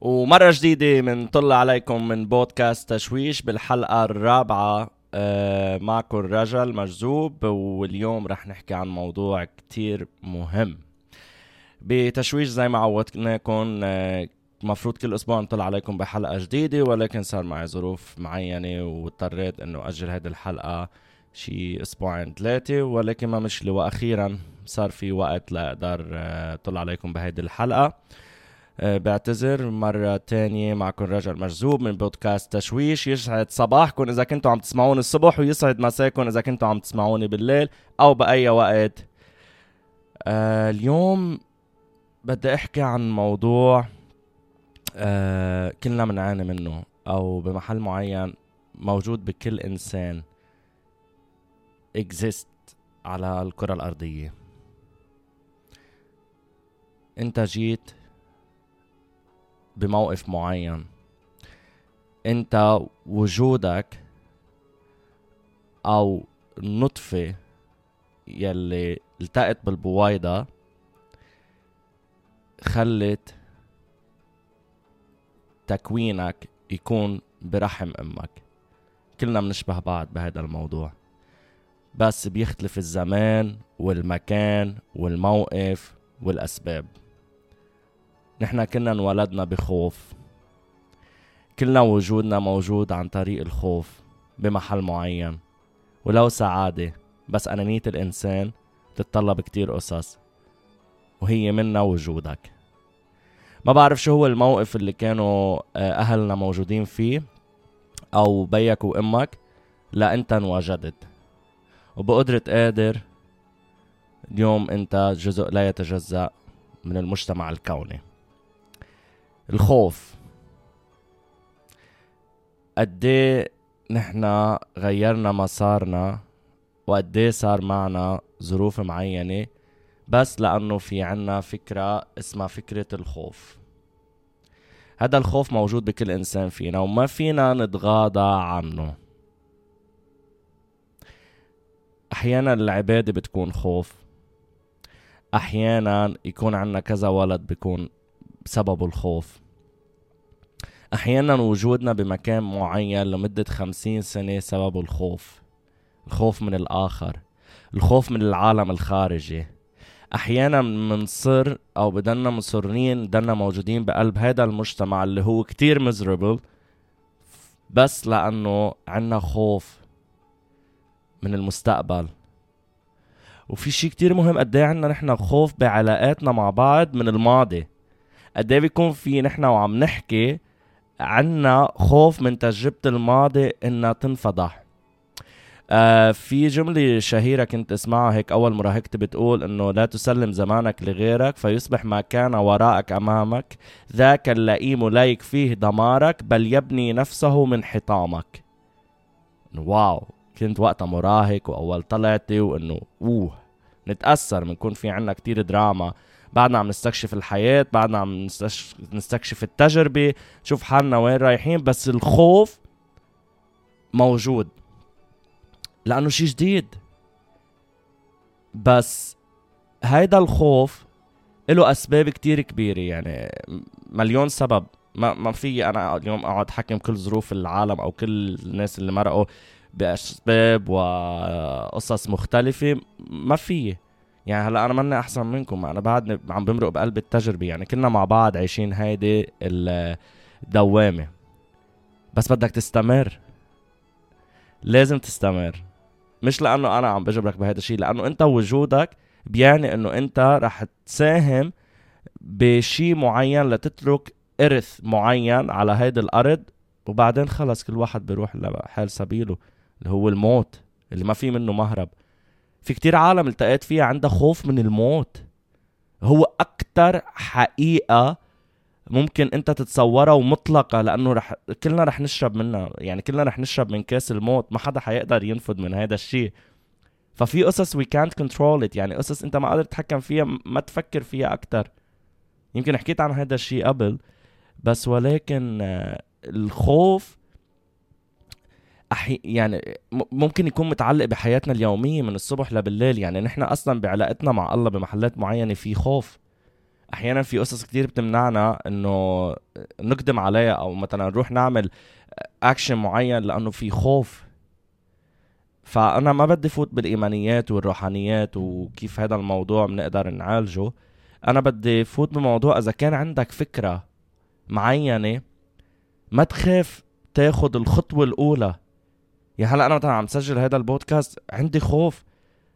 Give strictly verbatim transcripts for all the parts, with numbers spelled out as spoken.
ومرة جديدة منطلع عليكم من بودكاست تشويش بالحلقة الرابعة. أه معكم رجل مجزوب، واليوم رح نحكي عن موضوع كتير مهم بتشويش. زي ما عودناكم أه مفروض كل أسبوع نطلع عليكم بحلقة جديدة، ولكن صار معي ظروف معينة واضطريت أنه أجل هذه الحلقة شي أسبوعين ثلاثة، ولكن ما مشلي وأخيرا صار في وقت لأقدر أطلع عليكم بهذه الحلقة. بعتذر مرة تانية. معكم رجل مجزوب من بودكاست تشويش. يسعد صباحكم إذا كنتوا عم تسمعوني الصبح، ويسعد مساكم إذا كنتوا عم تسمعوني بالليل أو بأي وقت. آه اليوم بدي أحكي عن موضوع آه كلنا منعاني منه، أو بمحل معين موجود بكل إنسان exist على الكرة الأرضية. أنت جيت بموقف معين، انت وجودك او النطفة يلي التقت بالبويضة خلت تكوينك يكون برحم امك. كلنا منشبه بعض بهذا الموضوع، بس بيختلف الزمان والمكان والموقف والاسباب. نحن كلنا انولدنا بخوف، كلنا وجودنا موجود عن طريق الخوف بمحل معين. ولو سعادة، بس أنانية الإنسان تتطلب كتير قصص، وهي منا وجودك. ما بعرف شو هو الموقف اللي كانوا أهلنا موجودين فيه، أو بيك وأمك، لا أنت انوجدت وبقدرة قادر. اليوم أنت جزء لا يتجزأ من المجتمع الكوني. الخوف قديه نحنا غيرنا مسارنا، وقديه صار معنا ظروف معينة، بس لأنه في عنا فكرة اسمها فكرة الخوف. هذا الخوف موجود بكل إنسان فينا، وما فينا نتغاضى عنه. أحيانا العبادة بتكون خوف، أحيانا يكون عنا كذا ولد بيكون بسبب الخوف، أحيانا وجودنا بمكان معين لمدة خمسين سنة سبب الخوف. الخوف من الآخر، الخوف من العالم الخارجي. أحيانا منصر أو بدنا مصرين بدنا موجودين بقلب هذا المجتمع اللي هو كتير مزربل، بس لأنه عنا خوف من المستقبل. وفي شيء كتير مهم، قد ايه عنا نحن خوف بعلاقاتنا مع بعض من الماضي. قد ايه بيكون في نحن وعم نحكي عنا خوف من تجربة الماضي انها تنفضح. آه في جملة شهيرة كنت اسمعها هيك اول مراهقتي، بتقول انه لا تسلم زمانك لغيرك فيصبح ما كان وراءك امامك، ذاك اللئيم لا يكفيه دمارك بل يبني نفسه من حطامك. واو، كنت وقتها مراهق واول طلعتي، وانه اوه نتأثر. بنكون في عنا كتير دراما، بعدنا عم نستكشف الحياة، بعدنا عم نستكشف التجربة، نشوف حالنا وين رايحين، بس الخوف موجود لأنه شيء جديد. بس هيدا الخوف له أسباب كتير كبيرة، يعني مليون سبب. ما, ما في أنا اليوم أقعد حكم كل ظروف العالم أو كل الناس اللي مرقوا بأسباب وقصص مختلفة، ما فيه. يعني هلا انا ماني احسن منكم، انا بعد عم بمرق بقلب التجربه. يعني كلنا مع بعض عايشين هيدي الدوامه، بس بدك تستمر، لازم تستمر. مش لانه انا عم بجبرك بهذا الشيء، لانه انت وجودك بيعني انه انت رح تساهم بشيء معين لتترك ارث معين على هيدي الارض. وبعدين خلص كل واحد بيروح لحال سبيله اللي هو الموت، اللي ما في منه مهرب. في كتير عالم التقيت فيها عندها خوف من الموت، هو أكتر حقيقة ممكن أنت تتصورها ومطلقة، لأنه رح كلنا رح نشرب منها. يعني كلنا رح نشرب من كاس الموت، ما حدا حيقدر ينفذ من هذا الشيء. ففي قصص we can't control it، يعني قصص أنت ما قادر تتحكم فيها، ما تفكر فيها أكتر. يمكن حكيت عن هذا الشيء قبل، بس ولكن الخوف أحي... يعني ممكن يكون متعلق بحياتنا اليومية من الصبح لبالليل. يعني نحن أصلا بعلاقتنا مع الله بمحلات معينة في خوف أحيانا، في قصص كتير بتمنعنا أنه نقدم عليها أو مثلا نروح نعمل أكشن معين لأنه في خوف. فأنا ما بدي فوت بالإيمانيات والروحانيات وكيف هذا الموضوع بنقدر نعالجه، أنا بدي فوت بموضوع إذا كان عندك فكرة معينة ما تخاف تاخد الخطوة الأولى. يعني هلأ أنا مثلا عم سجل هذا البودكاست عندي خوف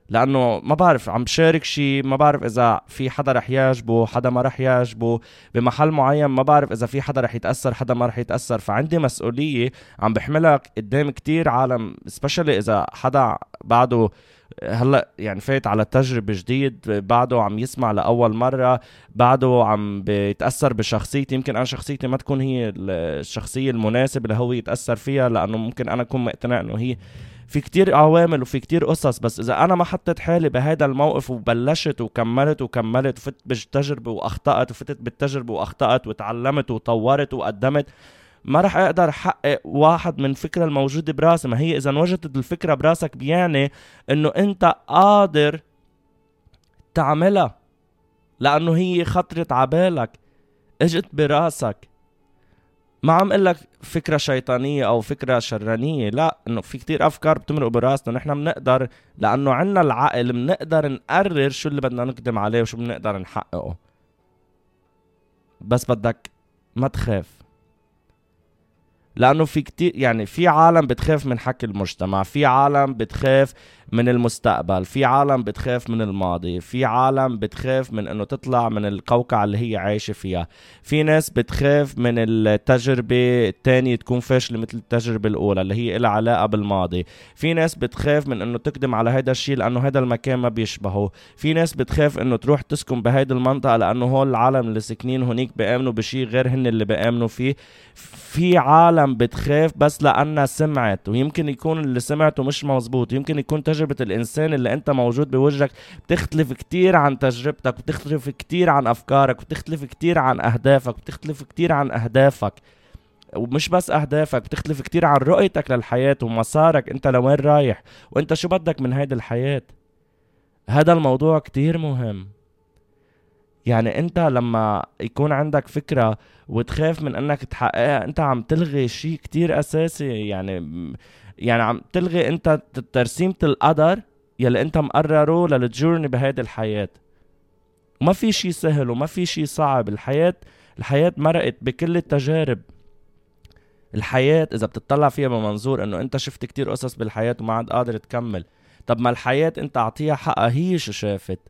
لأنه ما بعرف عم شارك شيء، ما بعرف إذا في حدا رح يعجبه حدا ما رح يعجبه، بمحل معين ما بعرف إذا في حدا رح يتأثر حدا ما رح يتأثر، فعندي مسؤولية عم بحملها قدام كتير عالم، especially إذا حدا بعده هلأ يعني فات على التجربة جديد، بعده عم يسمع لأول مرة، بعده عم بيتأثر بشخصيتي. يمكن أنا شخصيتي ما تكون هي الشخصية المناسبة اللي هو يتأثر فيها، لأنه ممكن أنا أكون مقتنع أنه هي في كتير عوامل وفي كتير قصص. بس إذا أنا ما حطيت حالي بهذا الموقف وبلشت وكملت وكملت وفت بالتجربة وأخطأت وفتت بالتجربة وأخطأت وتعلمت وطورت وقدمت، ما رح أقدر حقق واحد من فكرة الموجودة براسي. ما هي إذا وجدت الفكرة براسك بيعني إنه أنت قادر تعملها لأنه هي خطرت عبالك اجت براسك. ما عم قلك فكرة شيطانية أو فكرة شرانية، لا، إنه في كتير أفكار بتمرق براسنا، نحن بنقدر لأنه عنا العقل بنقدر نقرر شو اللي بدنا نقدم عليه وشو بنقدر نحققه. بس بدك ما تخاف، لأنه في كتير يعني في عالم بتخاف من حكي المجتمع، في عالم بتخاف من المستقبل، في عالم بتخاف من الماضي، في عالم بتخاف من أنه تطلع من القوقعة اللي هي عايشة فيها، في ناس بتخاف من التجربة التانية تكون فاشلة مثل التجربة الأولى اللي هي لها علاقة بالماضي، في ناس بتخاف من أنه تقدم على هذا الشيء لأنه هذا المكان ما بيشبهه، في ناس بتخاف أنه تروح تسكن بهذه المنطقة لأنه هول العالم اللي سكنين هناك بيأمنوا بشيء غير هن اللي بيأمنوا فيه، في عالم بتخاف بس لأنها سمعت، ويمكن يكون اللي سمعته مش مظبوط، يمكن يكون تجربة الإنسان اللي أنت موجود بوجهك بتختلف كتير عن تجربتك، بتختلف كتير عن أفكارك، بتختلف كتير عن أهدافك، بتختلف كتير عن أهدافك ومش بس أهدافك، بتختلف كتير عن رؤيتك للحياة ومسارك، أنت لوين رايح وأنت شو بدك من هيدا الحياة. هذا الموضوع كتير مهم. يعني أنت لما يكون عندك فكرة وتخاف من أنك تحققها، أنت عم تلغي شيء كتير أساسي، يعني يعني عم تلغي أنت ترسيمة القدر يلي أنت مقرره للجورني بهيدي الحياة. وما في شيء سهل وما في شيء صعب، الحياة الحياة مرقت بكل التجارب. الحياة إذا بتطلع فيها بمنظور أنه أنت شفت كتير قصص بالحياة وما عاد قادر تكمل، طب ما الحياة أنت أعطيها حقها، هي شو شافت،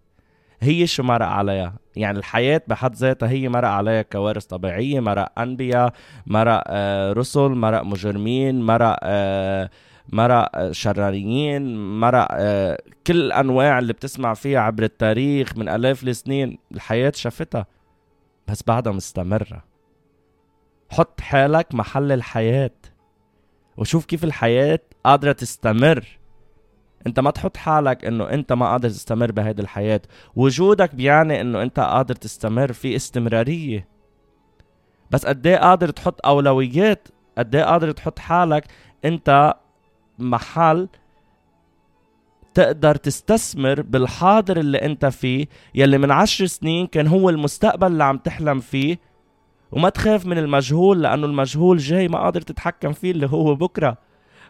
هي شو مرق عليها. يعني الحياة بحد ذاتها هي مرق عليها كوارث طبيعية، مرق أنبياء، مرق آه رسل، مرق مجرمين، مرق آه مرق شراريين، مرق آه كل الأنواع اللي بتسمع فيها عبر التاريخ من آلاف السنين، الحياة شافتها بس بعدها مستمرة. حط حالك محل الحياة وشوف كيف الحياة قادرة تستمر، انت ما تحط حالك انه انت ما قادر تستمر بهيدي الحياة. وجودك بيعني انه انت قادر تستمر، في استمرارية، بس قد ايه قادر تحط اولويات، قد ايه قادر تحط حالك انت محل تقدر تستثمر بالحاضر اللي انت فيه يلي من عشر سنين كان هو المستقبل اللي عم تحلم فيه، وما تخاف من المجهول لانه المجهول جاي ما قادر تتحكم فيه اللي هو بكرة.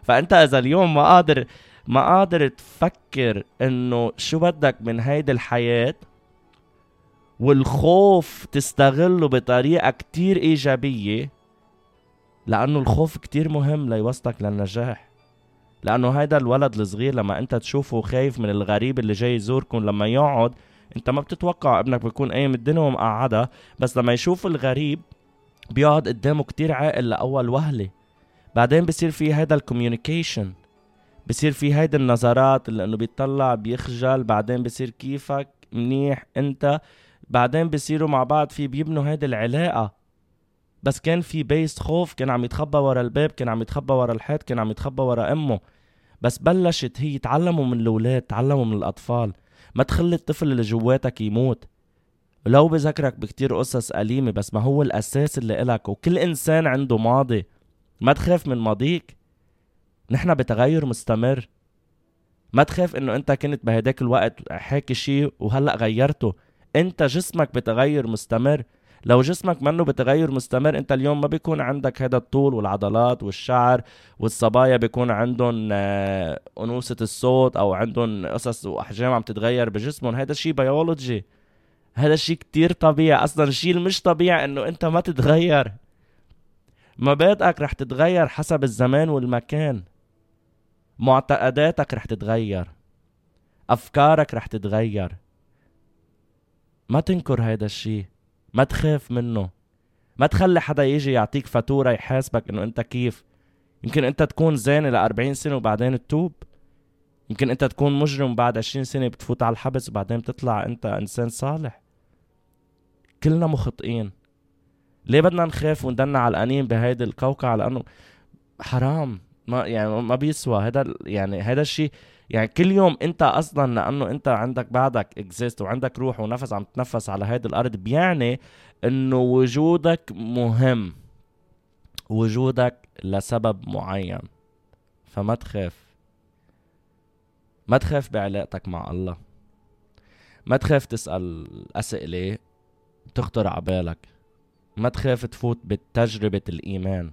فانت اذا اليوم ما قادر ما قادر تفكر انه شو بدك من هيدي الحياة والخوف تستغله بطريقة كتير ايجابية، لانه الخوف كتير مهم ليوصلك للنجاح. لانه هيدا الولد الصغير لما انت تشوفه خايف من الغريب اللي جاي يزوركم، لما يقعد انت ما بتتوقع ابنك بيكون قايم الدنيا ومقعدها، بس لما يشوف الغريب بيقعد قدامه كتير عاقل لأول وهلة، بعدين بصير في هيدا الكوميونيكيشن، بصير في هيدا النظرات اللي انه بيطلع بيخجل، بعدين بصير كيفك منيح انت، بعدين بصيروا مع بعض في بيبنوا هيدا العلاقة. بس كان في بيس خوف، كان عم يتخبى ورا الباب، كان عم يتخبى ورا الحيط، كان عم يتخبى ورا امه. بس بلشت هي تعلموا من الاولاد، تعلموا من الاطفال. ما تخلي الطفل اللي جواتك يموت، لو بذكرك بكتير قصص أليمة، بس ما هو الاساس اللي إلك. وكل انسان عنده ماضي، ما تخاف من ماضيك، نحن بتغير مستمر. ما تخاف انه انت كنت بهداك الوقت حاكي شيء وهلأ غيرته. انت جسمك بتغير مستمر. لو جسمك منه بتغير مستمر انت اليوم ما بيكون عندك هذا الطول والعضلات والشعر، والصبايا بيكون عندهم انوثة الصوت او عندهم قصص واحجام عم تتغير بجسمهم. هذا شيء بيولوجي، هذا شيء كتير طبيعي. اصلا الشيء مش طبيعي انه انت ما تتغير. مبادئك رح تتغير حسب الزمان والمكان، معتقداتك رح تتغير، افكارك رح تتغير. ما تنكر هذا الشيء، ما تخاف منه، ما تخلي حدا يجي يعطيك فاتورة يحاسبك انه انت كيف. يمكن انت تكون زاني لأربعين سنة وبعدين تتوب، يمكن انت تكون مجرم بعد عشرين سنة بتفوت على الحبس وبعدين بتطلع انت انسان صالح. كلنا مخطئين. ليه بدنا نخاف وندلنا على القنين بهيدا القوقعة؟ لانه حرام، ما يعني ما بيسوى هذا. يعني هذا الشيء يعني كل يوم انت اصلا، لانه انت عندك بعدك اكزيست وعندك روح ونفس عم تتنفس على هيدي الارض، بيعني انه وجودك مهم، وجودك لسبب معين. فما تخاف، ما تخاف بعلاقتك مع الله، ما تخاف تسأل اسئلة تخطر على بالك، ما تخاف تفوت بتجربة الايمان.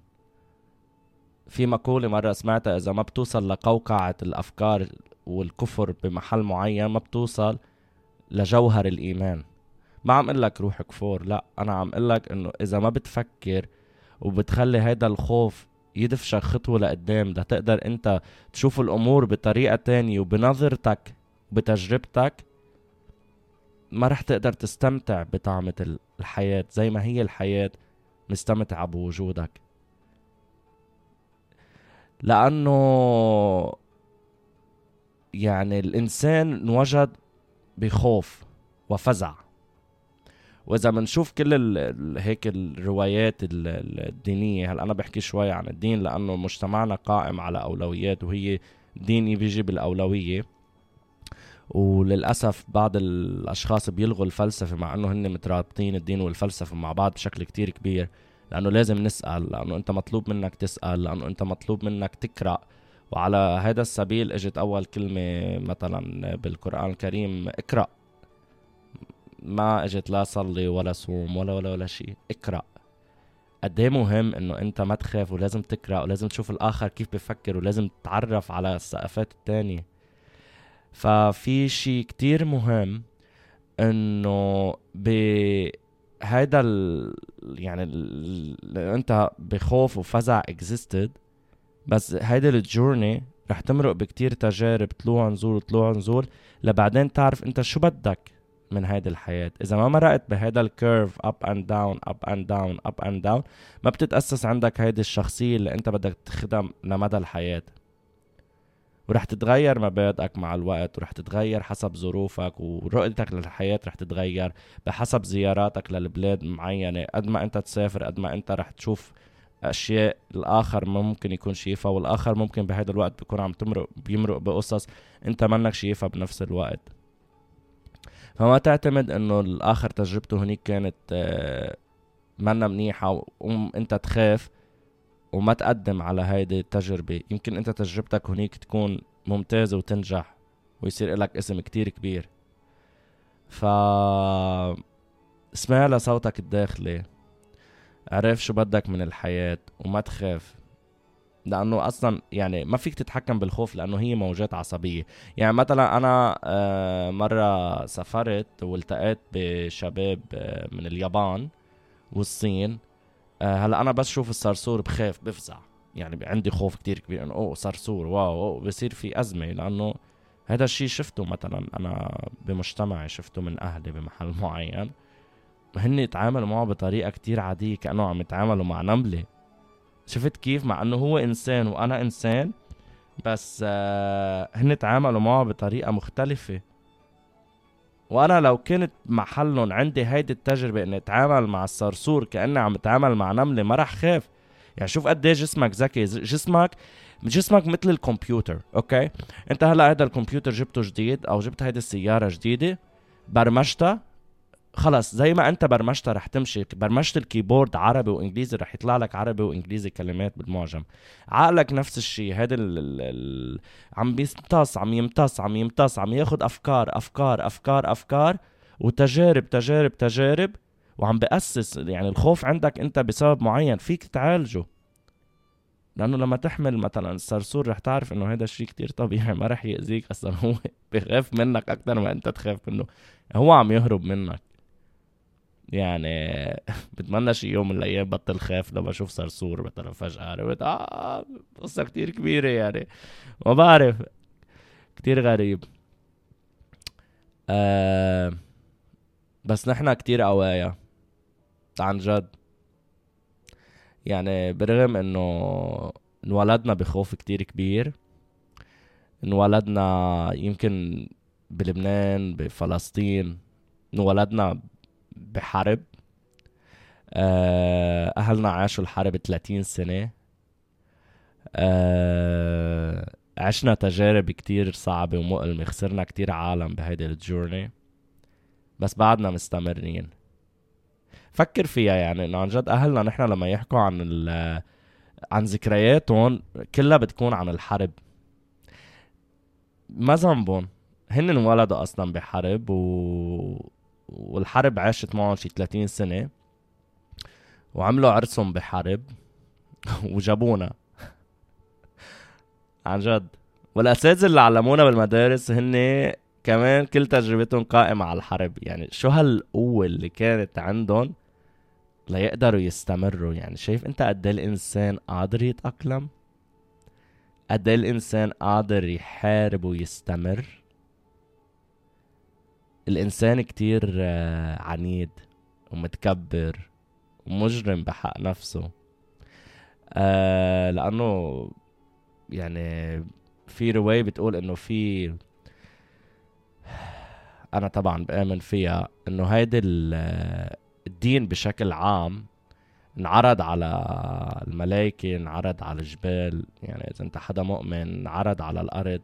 في مقولة مرة سمعتها، إذا ما بتوصل لقوقعة الأفكار والكفر بمحل معين ما بتوصل لجوهر الإيمان. ما عم قلك روح كفور، لا، أنا عم قلك إنه إذا ما بتفكر وبتخلي هيدا الخوف يدفشك خطوة لقدام، ده تقدر أنت تشوف الأمور بطريقة تانية وبنظرتك بتجربتك، ما رح تقدر تستمتع بطعمة الحياة زي ما هي الحياة مستمتعة بوجودك. لأنه يعني الإنسان وجد بخوف وفزع. وإذا منشوف كل هيك الروايات الدينية، هل أنا بحكي شوي عن الدين لأنه مجتمعنا قائم على أولويات، وهي ديني بيجي بالأولوية. وللأسف بعض الأشخاص بيلغوا الفلسفة، مع أنه هن مترابطين الدين والفلسفة مع بعض بشكل كتير كبير. لأنه لازم نسأل، لأنه أنت مطلوب منك تسأل، لأنه أنت مطلوب منك تقرأ. وعلى هذا السبيل اجت أول كلمة مثلا بالقرآن الكريم اقرأ، ما اجت لا صلي ولا صوم ولا ولا ولا شيء. اقرأ. قديه مهم أنه أنت ما تخاف، ولازم تقرأ، ولازم تشوف الآخر كيف بيفكر، ولازم تتعرف على الثقافات التانية. ففي شيء كتير مهم أنه ب هيدا ال... يعني ال... انت بخوف وفزع existed، بس هيدا الجورني رح تمرق بكتير تجارب، طلوع نزول طلوع نزول، لبعدين تعرف انت شو بدك من هيدا الحياة. اذا ما مرقت بهيدا الكيرف up and down up and down up and down، ما بتتأسس عندك هيدا الشخصية اللي انت بدك تخدم لمدى الحياة. ورح تتغير مبادئك مع الوقت، ورح تتغير حسب ظروفك، ورؤيتك للحياة رح تتغير بحسب زياراتك للبلاد معينة. قد ما انت تسافر قد ما انت رح تشوف اشياء الاخر ممكن يكون شايفها، والاخر ممكن بهذا الوقت بيكون عم تمرق بيمرق بقصص انت منك شايفها بنفس الوقت. فما تعتمد انه الاخر تجربته هنيك كانت منا منيحة وانت تخاف وما تقدم على هيدي التجربة. يمكن انت تجربتك هنيك تكون ممتازة وتنجح ويصير لك اسم كتير كبير. فاسمع لصوتك الداخلي، عرف شو بدك من الحياة وما تخاف. لانه اصلا يعني ما فيك تتحكم بالخوف، لانه هي موجات عصبية. يعني مثلا انا مرة سافرت والتقيت بشباب من اليابان والصين. هلا انا بس شوف الصرصور بخاف بفزع، يعني عندي خوف كتير كبير انه اوه صرصور واو أوه بصير في ازمه. لانه هذا الشيء شفته مثلا انا بمجتمعي، شفته من اهلي بمحل معين، هن يتعاملوا معه بطريقه كتير عاديه كانه عم يتعاملوا مع نمله. شفت كيف؟ مع انه هو انسان وانا انسان، بس هن تعاملوا معه بطريقه مختلفه. وانا لو كنت محلهم عندي هيدي التجربه ان اتعامل مع الصرصور كاني عم اتعامل مع نمله، ما راح خاف. يعني شوف قد ايه جسمك ذكي. جسمك جسمك مثل الكمبيوتر. اوكي، انت هلا هذا الكمبيوتر جبته جديد او جبت هيدي السياره جديده، برمجتها، خلص زي ما انت برمجتها رح تمشي. برمجت الكيبورد عربي وانجليزي رح يطلع لك عربي وانجليزي كلمات بالمعجم. عقلك نفس الشيء. هذا ال... عم بيمتص عم يمتص عم يمتص عم ياخد افكار افكار افكار افكار وتجارب تجارب تجارب وعم بأسس يعني الخوف عندك انت بسبب معين فيك تعالجه. لانه لما تحمل مثلا الصرصور رح تعرف انه هذا الشيء كتير طبيعي ما رح يأذيك اصلا. هو بيخاف منك اكتر ما انت تخاف منه. هو عم يهرب منك. يعني بتمنى شي يوم من الايام بطل خاف لما اشوف صرصور مثلا فجأة قربت اه قصة كتير كبيرة يعني ما بعرف كتير غريب. آه بس نحنا كتير قوايا عن جد. يعني برغم انه انولدنا بخوف كتير كبير. انولدنا يمكن بلبنان بفلسطين. انولدنا بحرب. أه أهلنا عاشوا الحرب ثلاثين سنة. أه عشنا تجارب كتير صعبة ومؤلمة. خسرنا كتير عالم بهيدا الجورني. بس بعدنا مستمرين. فكر فيها يعني إنه عن جد أهلنا نحن لما يحكوا عن عن ذكرياتهم كلها بتكون عن الحرب. ما ذنبهم هن انولدوا أصلا بحرب و والحرب عاشت معهم شي ثلاثين سنة وعملوا عرسهم بحرب وجابونا عن جد. والأساتذة اللي علمونا بالمدارس هن كمان كل تجربتهم قائمة على الحرب. يعني شو هالقوة اللي كانت عندهم ليقدروا يستمروا. يعني شايف انت قد ايه الانسان قادر يتأقلم قد ايه الانسان قادر يحارب ويستمر. الإنسان كتير عنيد ومتكبر ومجرم بحق نفسه. آه لأنه يعني في رواية بتقول إنه في أنا طبعا بآمن فيها إنه هيدا الدين بشكل عام انعرض على الملائكة انعرض على الجبال. يعني إذا أنت حدا مؤمن انعرض على الأرض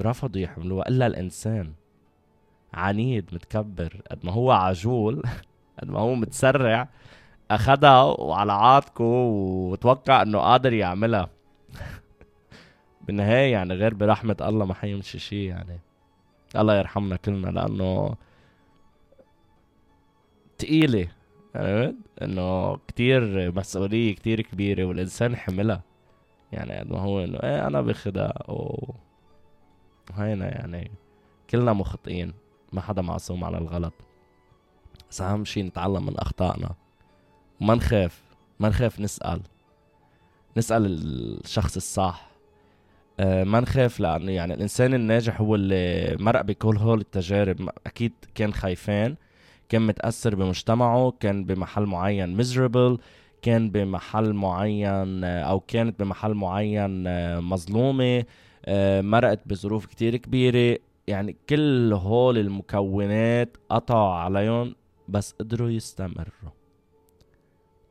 رفضوا يحملوها إلا الإنسان عنيد متكبر. قد ما هو عجول قد ما هو متسرع أخدها وعلى عاتقه وتوقع أنه قادر يعملها. بالنهاية يعني غير برحمة الله ما حيمشي شي. يعني الله يرحمنا كلنا لأنه تقيلة. يعني أنه كتير مسؤولية كتير كبيرة والإنسان حملها. يعني قد ما هو أنه ايه أنا بخدها وهينا يعني كلنا مخطئين ما حدا معصوم على الغلط. بس اهم شيء نتعلم من اخطائنا وما نخاف ما نخاف نسال نسال الشخص الصح. أه ما نخاف لانه يعني الانسان الناجح هو اللي مرق بكل هول التجارب. اكيد كان خايفان كان متاثر بمجتمعه كان بمحل معين ميزربل كان بمحل معين او كانت بمحل معين مظلومه. أه مرقت بظروف كتير كبيره. يعني كل هول المكونات قطعوا عليهم بس قدروا يستمروا.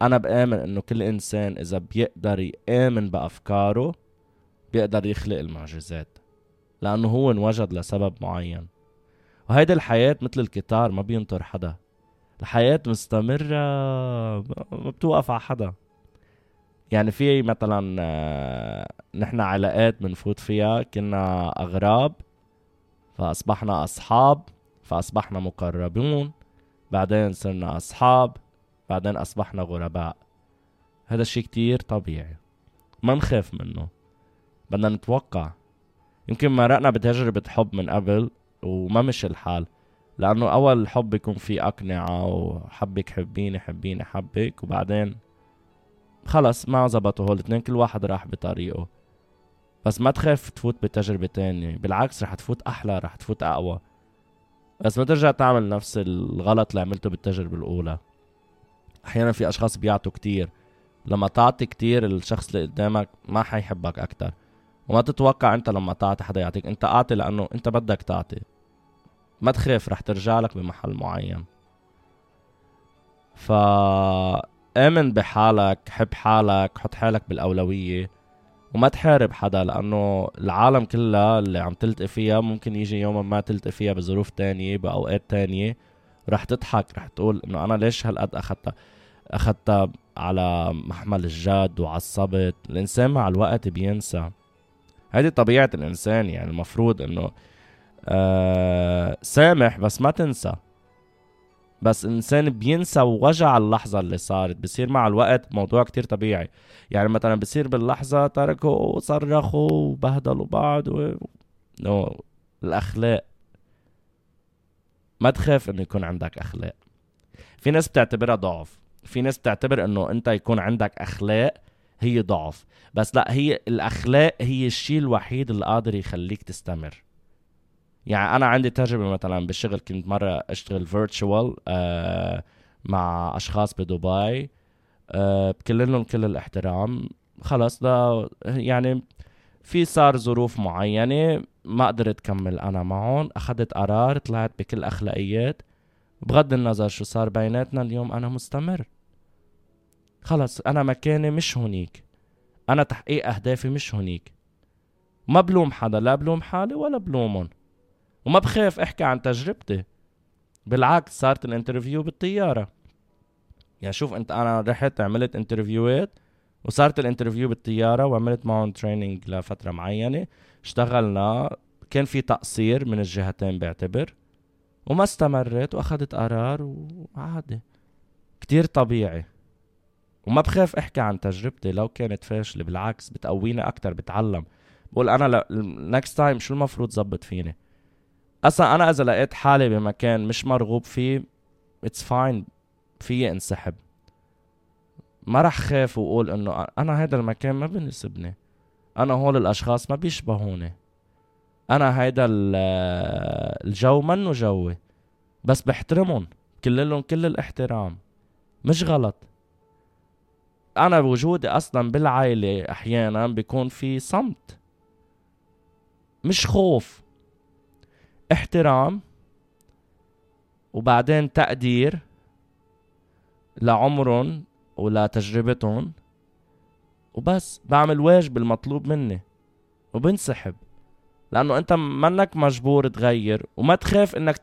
أنا بآمن إنه كل إنسان إذا بيقدر يآمن بأفكاره بيقدر يخلق المعجزات لأنه هو انوجد لسبب معين. وهيدا الحياة مثل القطار ما بينطر حدا. الحياة مستمرة ما بتوقف على حدا. يعني في مثلا نحن علاقات بنفوت فيها كنا أغراب فأصبحنا أصحاب فأصبحنا مقربون بعدين صرنا أصحاب بعدين أصبحنا غرباء. هذا الشيء كتير طبيعي ما نخاف منه. بدنا نتوقع يمكن مرقنا بتجربة حب من قبل وما مشي الحال لأنه أول حب يكون فيه أقنعة وحبك حبيني حبيني حبك وبعدين خلص ما زبطوا هالاتنين كل واحد راح بطريقه. بس ما تخاف تفوت بتجربة تانية. بالعكس رح تفوت أحلى رح تفوت أقوى. بس ما ترجع تعمل نفس الغلط اللي عملته بالتجربة الأولى. أحيانا في أشخاص بيعطوا كتير. لما تعطي كتير الشخص اللي قدامك ما حيحبك أكتر. وما تتوقع أنت لما تعطي حدا يعطيك. أنت أعطي لأنه أنت بدك تعطي. ما تخاف رح ترجع لك بمحل معين. فآمن بحالك حب حالك حط حالك بالأولوية. وما تحارب حدا لأنه العالم كلها اللي عم تلتقي فيها ممكن يجي يوما ما تلتقي فيها بظروف تانية بأوقات تانية رح تضحك، رح تقول انه انا ليش هالقد اخذتها اخذتها على محمل الجد وعصبت. الانسان مع الوقت بينسى، هذه طبيعة الانسان. يعني المفروض انه آه سامح بس ما تنسى، بس الانسان بينسى ووجع اللحظة اللي صارت. بصير مع الوقت موضوع كتير طبيعي، يعني مثلا بصير باللحظة تركوا وصرخوا وبهدلوا بعض و... نو الاخلاق، ما تخاف انه يكون عندك اخلاق. في ناس بتعتبرها ضعف، في ناس بتعتبر انه انت يكون عندك اخلاق هي ضعف، بس لا، هي الاخلاق هي الشيء الوحيد اللي قادر يخليك تستمر. يعني انا عندي تجربة مثلا بالشغل، كنت مرة اشتغل فيرتشوال آه مع اشخاص بدبي، آه بكل لهم كل الاحترام، خلاص ده يعني في صار ظروف معينة ما قدرت كمل انا معهم، اخذت قرار طلعت بكل اخلاقيات، بغض النظر شو صار بيناتنا. اليوم انا مستمر، خلص انا مكاني مش هنيك، انا تحقيق اهدافي مش هنيك، ما بلوم حدا، لا بلوم حالي ولا بلومهم، وما بخاف احكي عن تجربتي. بالعكس صارت الانترفيو بالطيارة، يعني شوف انت، انا رحت عملت انترفيوات وصارت الانترفيو بالطيارة وعملت معهم تريننج لفترة معينة، اشتغلنا، كان في تقصير من الجهتين بعتبر، وما استمرت واخدت قرار وعادي، كتير طبيعي. وما بخاف احكي عن تجربتي لو كانت فاشلة، بالعكس بتقويني اكتر، بتعلم، بقول انا next time شو المفروض زبط فيني. اصلا انا اذا لقيت حالي بمكان مش مرغوب فيه it's fine، فيه انسحب، ما رح خاف وقول انه انا هيدا المكان ما بيناسبني، انا هول الاشخاص ما بيشبهوني، انا هيدا الجو منه جوي، بس بحترمهم، كل لهم كل الاحترام، مش غلط. انا بوجودي اصلا بالعائلة احيانا بيكون في صمت، مش خوف، احترام، وبعدين تقدير لعمرهم ولا تجربتهم، وبس بعمل واجب المطلوب مني وبنسحب. لأنه أنت منك مجبور تغير، وما تخاف أنك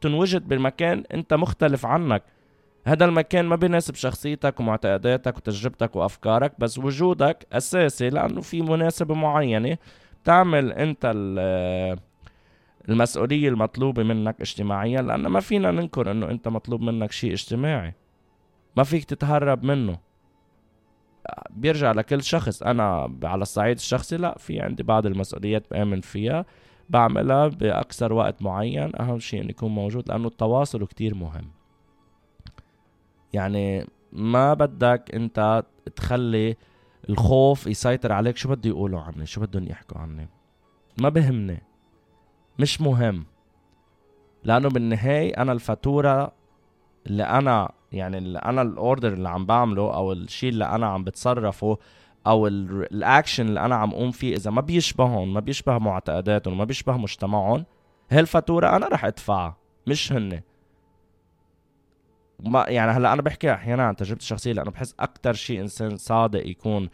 تنوجد بالمكان أنت مختلف عنك، هذا المكان ما بيناسب شخصيتك ومعتقداتك وتجربتك وأفكارك، بس وجودك أساسي، لأنه في مناسبة معينة تعمل أنت المسؤولية المطلوبة منك اجتماعيا، لأنه ما فينا ننكر أنه أنت مطلوب منك شيء اجتماعي، ما فيك تتهرب منه. بيرجع لكل شخص، أنا على الصعيد الشخصي لا، في عندي بعض المسؤوليات بآمن فيها، بعملها بأكثر وقت معين، أهم شيء أن يكون موجود، لأنه التواصل كتير مهم. يعني ما بدك أنت تخلي الخوف يسيطر عليك، شو بده يقولوا عني، شو بدهم يحكوا عني، ما بهمني، مش مهم، لأنه بالنهاية أنا الفاتورة اللي أنا، يعني اللي أنا الأوردر اللي عم بعمله، أو الشيء اللي أنا عم بتصرفه، أو الأكشن اللي أنا عم قوم فيه، إذا ما بيشبههم، ما بيشبه معتقداتهم، ما بيشبه مجتمعهم، هالفاتورة أنا رح أدفعها، مش هن. ما يعني هلأ أنا بحكي أحيانا عن تجربتي الشخصية، لأنه بحس أكتر شيء إنسان صادق يكون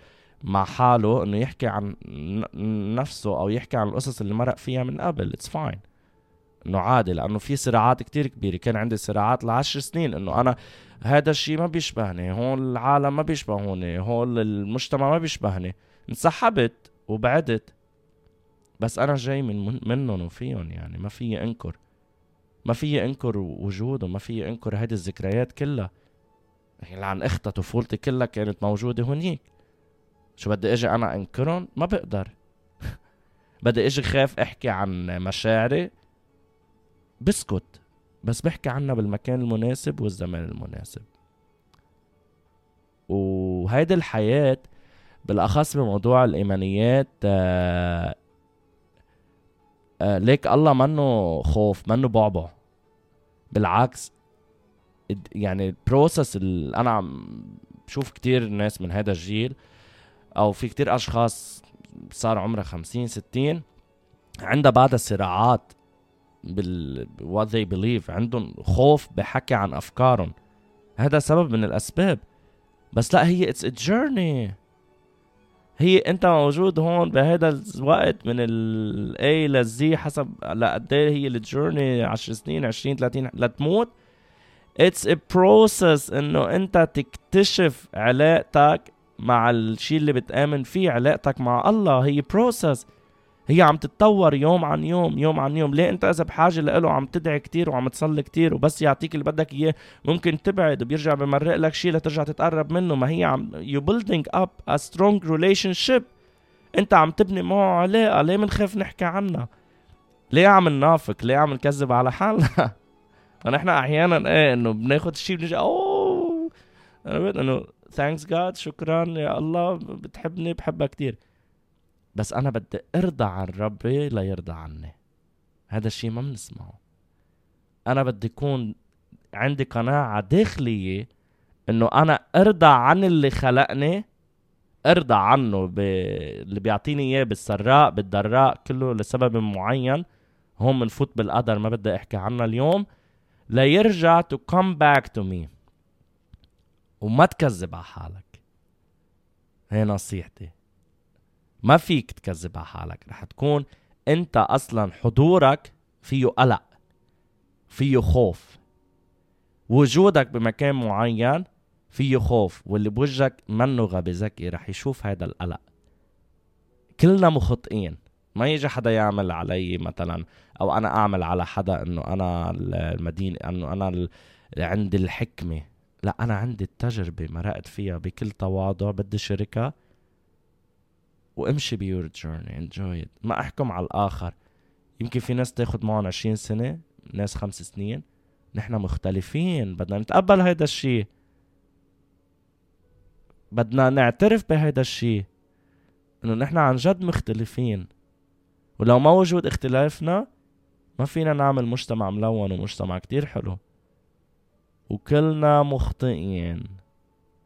مع حاله انه يحكي عن نفسه او يحكي عن القصص اللي مرق فيها من قبل، it's fine، انه عادي، لانه في صراعات كتير كبيرة. كان عندي صراعات لعشر سنين انه انا هذا الشيء ما بيشبهني، هون العالم ما بيشبهوني، هون المجتمع ما بيشبهني، انسحبت وبعدت، بس انا جاي من منهم وفيهم، يعني ما في انكر، ما في انكر وجوده، ما في انكر هذه الذكريات كلها، يعني عن اختي طفولتي كلها كانت موجودة هنيك، شو بدي اجي انا انكرهم؟ ما بقدر. بدي اجي خاف احكي عن مشاعري، بسكت، بس بحكي عنها بالمكان المناسب والزمان المناسب. وهيدي الحياة بالاخص بموضوع الايمانيات، آآ آآ ليك الله منه خوف، منه بعبع، بالعكس. يعني البروسس اللي انا عم بشوف كتير ناس من هذا الجيل، أو في كتير أشخاص صار عمره خمسين ستين، عندها بعض الصراعات بال what they believe، عندهم خوف بحكي عن أفكارهم، هذا سبب من الأسباب. بس لا، هي it's a journey، هي أنت موجود هون بهذا الوقت من ال A لل Z، حسب لقديه هي الجيرني، عشر سنين، عشرين، ثلاثين، لتموت It's a process انه انت تكتشف علاقتك مع الشيء اللي بتآمن فيه. علاقتك مع الله هي process، هي عم تتطور يوم عن يوم يوم عن يوم. ليه انت اذا بحاجه لإله عم تدعي كتير وعم تصلي كتير وبس يعطيك اللي بدك اياه ممكن تبعد وبيرجع بمرق لك شيء لترجع تتقرب منه؟ ما هي عم you building up a strong relationship، انت عم تبني معه علاقه. ليه منخاف نحكي عنها؟ ليه عم ننافق؟ ليه عم نكذب على حالنا؟ فنحن احيانا ايه انه بناخد الشيء بنجي اوه انا بقيت انه thanks God، شكرا يا الله بتحبني بحبك كتير، بس أنا بدي أرضى عن ربي لا يرضى عني. هذا الشيء ما بنسمعه. أنا بدي يكون عندي قناعة داخلية إنه أنا أرضى عن اللي خلقني، أرضى عنه ب... اللي بيعطيني إياه بالسراء بالضراء كله لسبب معين. هم نفوت بالقدر ما بدي أحكي عنه اليوم، لا يرجع to come back to me. وما تكذب على حالك، هي نصيحتي. ما فيك تكذب على حالك، رح تكون انت اصلا حضورك فيه قلق، فيه خوف، وجودك بمكان معين فيه خوف، واللي بوجهك منه غبي ذكي رح يشوف هذا القلق. كلنا مخطئين، ما يجي حدا يعمل علي مثلا او انا اعمل على حدا انه انا المدينة انه انا عندي الحكمة. لا، انا عندي التجربة مرقت فيها بكل تواضع. بدي شركة وامشي بيور جورني، انجوي ات. ما احكم على الاخر. يمكن في ناس تاخد معهم عشرين سنة، ناس خمس سنين. نحن مختلفين، بدنا نتقبل هيدا الشيء، بدنا نعترف بهيدا الشيء انه نحن عن جد مختلفين. ولو ما وجود اختلافنا ما فينا نعمل مجتمع ملون ومجتمع كتير حلو. وكلنا مخطئين،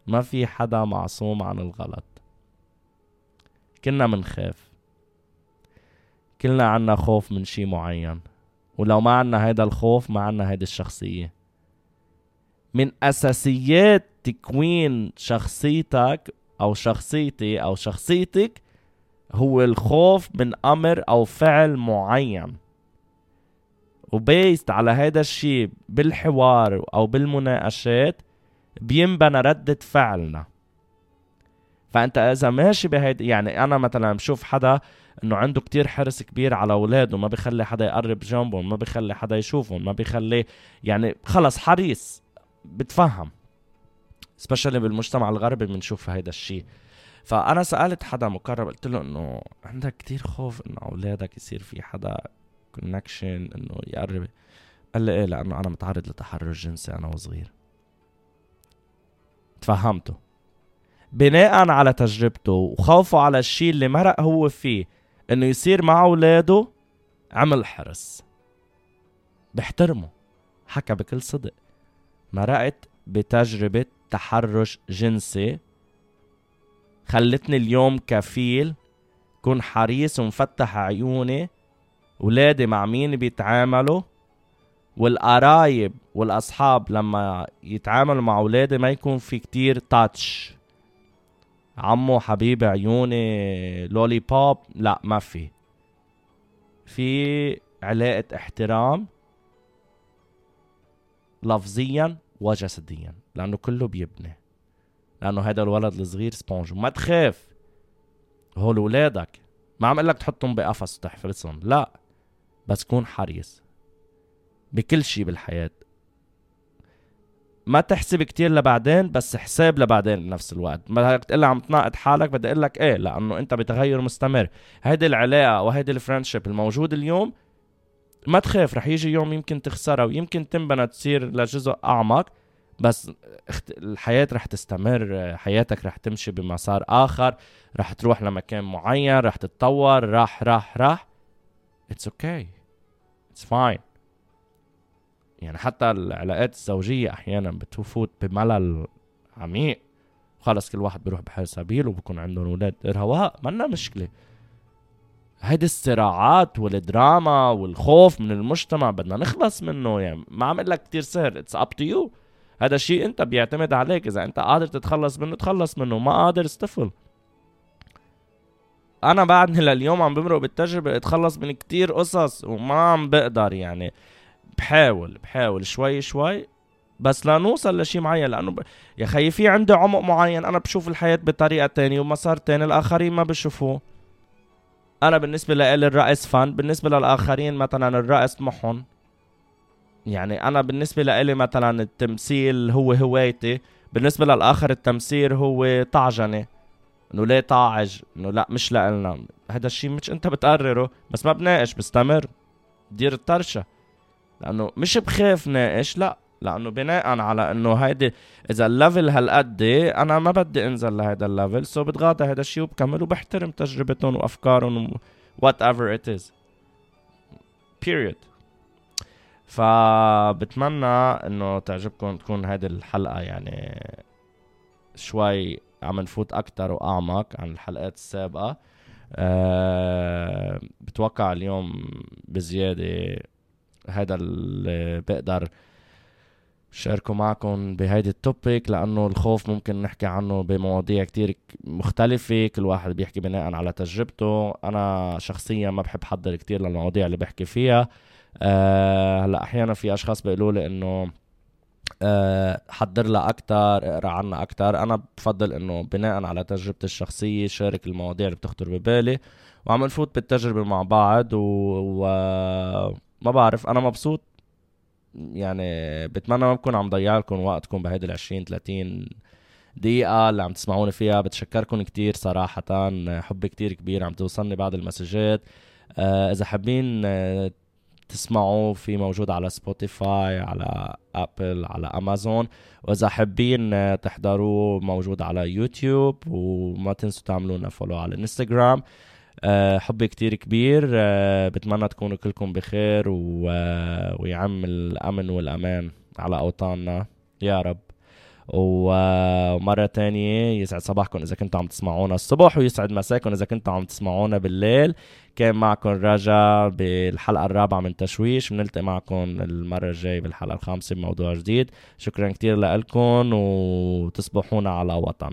ما في حدا معصوم عن الغلط. كلنا منخاف، كلنا عنا خوف من شي معين، ولو ما عنا هيدا الخوف ما عنا هيدا الشخصية. من أساسيات تكوين شخصيتك أو شخصيتي أو شخصيتك هو الخوف من أمر أو فعل معين، وبيست على هيدا الشي بالحوار أو بالمناقشات بينبنى ردة فعلنا. فأنت إذا ماشي بهيدا، يعني أنا مثلا بشوف حدا إنه عنده كتير حرص كبير على أولاده، ما بيخلي حدا يقرب جنبهم، ما بيخلي حدا يشوفهم، ما بيخلي، يعني خلص حريص، بتفهم. سبيشالي بالمجتمع الغربي بنشوف هيدا الشيء. فأنا سألت حدا مقرب، قلت له إنه عندك كتير خوف إنه أولادك يصير في حدا كونكشن إنه يقرب. قال لي إيه، لأنه أنا متعرض لتحرش جنسي أنا وصغير. تفهمته بناء على تجربته وخوفه على الشيء اللي مرق هو فيه انه يصير مع اولاده. عمل حرص، بحترمه، حكى بكل صدق مرقت بتجربة تحرش جنسي خلتني اليوم كفيل كون حريص ومفتح عيوني اولادي مع مين بيتعاملوا، والقرايب والاصحاب لما يتعاملوا مع اولادي ما يكون في كتير تاتش، عمو حبيبي عيوني لولي بوب، لا، ما في في علاقة احترام لفظيا وجسديا، لأنه كله بيبني، لأنه هذا الولد الصغير سبونج. وما تخاف، هول ولادك، ما عم قلك تحطهم بقفص وتحفظهم، لا، بس كون حريص بكل شيء بالحياة. ما تحسب كتير لبعدين، بس حساب لبعدين بنفس الوقت. ما بدك تقلها عم تناقض حالك، بدي اقول لك ايه، لانه انت بتغير مستمر. هيدي العلاقه وهيدي الفريندشيب الموجود اليوم، ما تخاف، رح يجي يوم يمكن تخسرها ويمكن تنبنى تصير لجزء اعمق، بس الحياه رح تستمر، حياتك رح تمشي بمسار اخر، رح تروح لمكان معين، رح تتطور، راح راح راح اتس اوكي اتس فاين. يعني حتى العلاقات الزوجية أحيانا بتفوت بملل عميق، خلص كل واحد بيروح بحال سبيل وبكون عنده أولاد رهواء، مانا مشكلة. هيدي الصراعات والدراما والخوف من المجتمع بدنا نخلص منه. يعني ما عم لك كتير سهل، it's up to you. هذا الشيء أنت بيعتمد عليك، إذا أنت قادر تتخلص منه تخلص منه، ما قادر استفل. أنا بعدني لليوم عم بمرق بالتجربة، اتخلص من كتير قصص وما عم بقدر، يعني بحاول بحاول شوي شوي، بس لا نوصل لشيء معين، لأنه ب... يا خيي في عنده عمق معين، أنا بشوف الحياة بطريقة تانية ومسار تاني الآخرين ما بشوفوه. أنا بالنسبة لإلي الرقص فن، بالنسبة للآخرين مثلا الرقص محن. يعني أنا بالنسبة لإلي مثلا التمثيل هو هوايتي، بالنسبة للآخر التمثيل هو طعجنة، إنه ليه طاعج، إنه لأ مش لإلنا هذا الشيء، مش أنت بتقرره. بس ما بناقش، بستمر دير الطرشة، لأنه مش بخاف ناقش، لأ لأنه بناء على أنه هيدي إذا الليفل هالقدي أنا ما بدي أنزل لهذا الليفل، سو بتغاضى هذا الشيء وبكمل وبحترم تجربتهم وأفكارهم و whatever it is period. فبتمنى أنه تعجبكم، تكون هذه الحلقة يعني شوي عم نفوت أكتر وأعمق عن الحلقات السابقة. أه بتوقع اليوم بزيادة هذا اللي بقدر شاركوا معكم بهيدي التوبيك، لأنه الخوف ممكن نحكي عنه بمواضيع كتير مختلفة، كل واحد بيحكي بناء على تجربته. أنا شخصيا ما بحب حضر كتير للمواضيع اللي بحكي فيها. أه هلا أحيانا في أشخاص بيقولوا لي إنه أه حضر لها أكتر، اقرأ عنها أكتر. أنا بفضل إنه بناء على تجربتي الشخصية شارك المواضيع اللي بتخطر ببالي وعم نفوت بالتجربة مع بعض، وما و... بعرف أنا مبسوط. يعني بتمنى ما بكون عم ضيع لكم وقتكم بهيدي العشرين ثلاثين دقيقة اللي عم تسمعوني فيها. بتشكركم كتير صراحة، حب كتير كبير عم توصلني بعض المسجات. آه إذا حابين آه تسمعوا في موجود على سبوتيفاي، على أبل، على أمازون، وإذا حابين آه تحضروا موجود على يوتيوب. وما تنسوا تعملونا فولو على الانستغرام. أه حبي كتير كبير. أه بتمنى تكونوا كلكم بخير، و... ويعم الأمن والأمان على أوطاننا يا رب. ومرة تانية يسعد صباحكم إذا كنتوا عم تسمعونا الصبح، ويسعد مساكم إذا كنتوا عم تسمعونا بالليل. كان معكم رجا بالحلقة الرابعة من تشويش، بنلتقي معكم المرة الجاي بالحلقة الخامسة بموضوع جديد. شكرا كتير لألكم، وتصبحونا على وطن.